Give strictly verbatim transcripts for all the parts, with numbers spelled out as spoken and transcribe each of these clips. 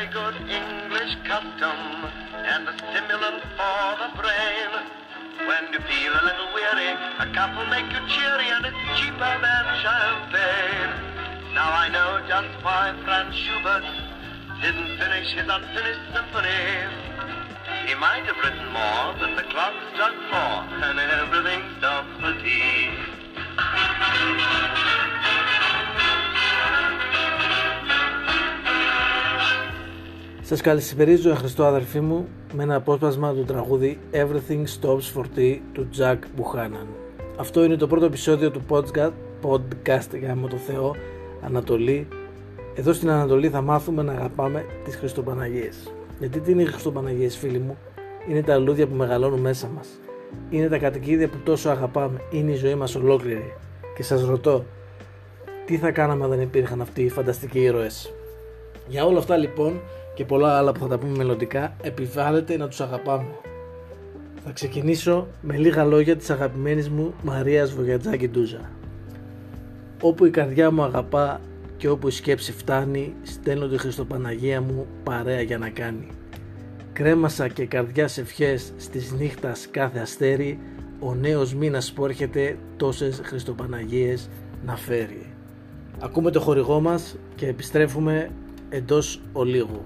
very good English custom and a stimulant for the brain. When you feel a little weary, a cup will make you cheery and it's cheaper than champagne. Now I know just why Franz Schubert didn't finish his unfinished symphony. He might have written more, but the clock struck four and everything stopped for tea. Σας καλησπερίζω, Χριστό αδερφοί μου, με ένα απόσπασμα του τραγούδι Everything Stops for Tea του Jack Buchanan. Αυτό είναι το πρώτο επεισόδιο του podcast, podcast για με το Θεό Ανατολή. Εδώ στην Ανατολή θα μάθουμε να αγαπάμε τις Χριστοπαναγίες. Γιατί τι είναι οι Χριστοπαναγίες, φίλοι μου? Είναι τα λουλούδια που μεγαλώνουν μέσα μας. Είναι τα κατοικίδια που τόσο αγαπάμε. Είναι η ζωή μας ολόκληρη. Και σας ρωτώ, τι θα κάναμε αν δεν υπήρχαν αυτοί οι φανταστικοί ήρωες? Για όλα αυτά λοιπόν και πολλά άλλα που θα τα πούμε μελλοντικά, επιβάλλεται να τους αγαπάμε. Θα ξεκινήσω με λίγα λόγια της αγαπημένης μου Μαρίας Βογιατζάκη Ντούζα. Όπου η καρδιά μου αγαπά και όπου η σκέψη φτάνει, στέλνω τη Χριστοπαναγία μου παρέα για να κάνει. Κρέμασα και καρδιάς ευχές στις νύχτας κάθε αστέρι, ο νέος μήνας που έρχεται τόσες Χριστοπαναγίες να φέρει. Ακούμε το χορηγό μας και επιστρέφουμε εντός ολίγου.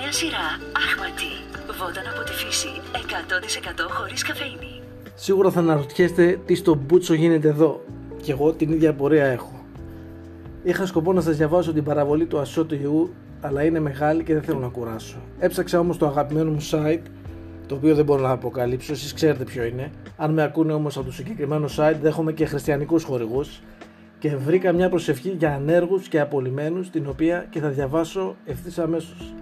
Νέα σειρά Αχματή, βόταν από τη φύση, εκατό τοις εκατό χωρίς καφέινη. Σίγουρα θα αναρωτιέστε τι στο μπούτσο γίνεται εδώ, και εγώ την ίδια απορία έχω. Είχα σκοπό να σας διαβάσω την παραβολή του Ασώτου Ιού, αλλά είναι μεγάλη και δεν θέλω να κουράσω. Έψαξα όμως το αγαπημένο μου site, το οποίο δεν μπορώ να αποκαλύψω, εσείς ξέρετε ποιο είναι. Αν με ακούνε όμως από το συγκεκριμένο site, δέχομαι και χριστιανικούς χορηγούς, και βρήκα μια προσευχή για ανέργους και απολυμένους, την οποία και θα διαβάσω ευθύς αμέσως.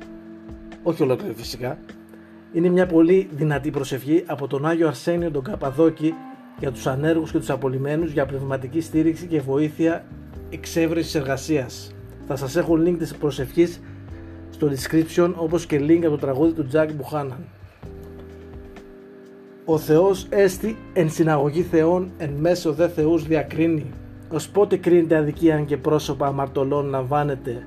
Όχι ολόκληρη φυσικά. Είναι μια πολύ δυνατή προσευχή από τον Άγιο Αρσένιο τον Καπαδόκη για τους ανέργους και τους απολυμένους, για πνευματική στήριξη και βοήθεια εξέβρεσης εργασίας. Θα σας έχω link της προσευχής στο description, όπως και link από το τραγούδι του Jack Buchanan. Ο Θεός έστι εν συναγωγή θεών, εν μέσω δε θεούς διακρίνει. Ως πότε κρίνεται αδικίαν και πρόσωπα αμαρτωλών λαμβάνετε?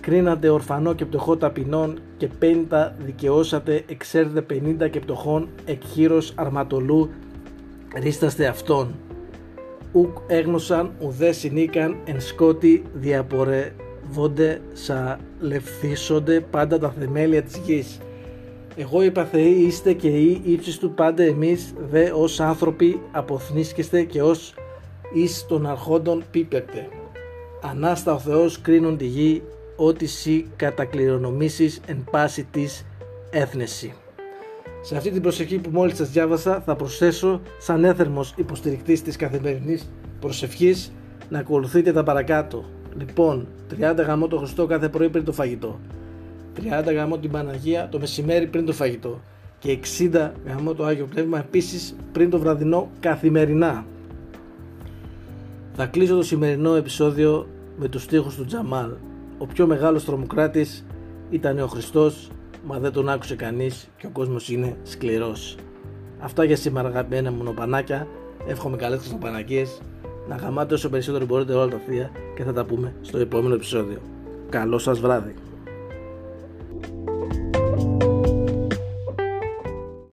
Κρίνατε ορφανό και πτωχό ταπεινών, και πέντα δικαιώσατε, εξέρδε πενήντα και πτωχών, εκ χείρος αρματολού ρίσταστε αυτών. Ουκ έγνωσαν ουδέ συνήκαν, εν σκότη διαπορε βόντε σαλευθίσονται πάντα τα θεμέλια της γης. Εγώ είπα θεοί είστε και οι ύψεις του πάντα εμείς, δε ως άνθρωποι αποθνίσκεστε και ως εις των αρχόντων πίπεκτε. Ανάστα ο Θεός κρίνον τη γη, ότι σοι κατακληρονομήσεις εν πάση της έθνεση. Σε αυτή την προσευχή που μόλις σας διάβασα θα προσθέσω, σαν έθερμος υποστηρικτής της καθημερινής προσευχής, να ακολουθείτε τα παρακάτω. Λοιπόν, τριάντα γαμό το Χριστό κάθε πρωί πριν το φαγητό, τριάντα γαμό την Παναγία το μεσημέρι πριν το φαγητό, και εξήντα γαμό το Άγιο Πνεύμα επίσης πριν το βραδινό καθημερινά. Θα κλείσω το σημερινό επεισόδιο με τους στίχους του Τζαμάλ. Ο πιο μεγάλος τρομοκράτης ήταν ο Χριστός, μα δεν τον άκουσε κανείς και ο κόσμος είναι σκληρός. Αυτά για σήμερα, αγαπημένα μου νοπανάκια. Εύχομαι καλές Χριστοπαναγίες. Να γαμάτε όσο περισσότερο μπορείτε όλα τα θεία, και θα τα πούμε στο επόμενο επεισόδιο. Καλό σας βράδυ.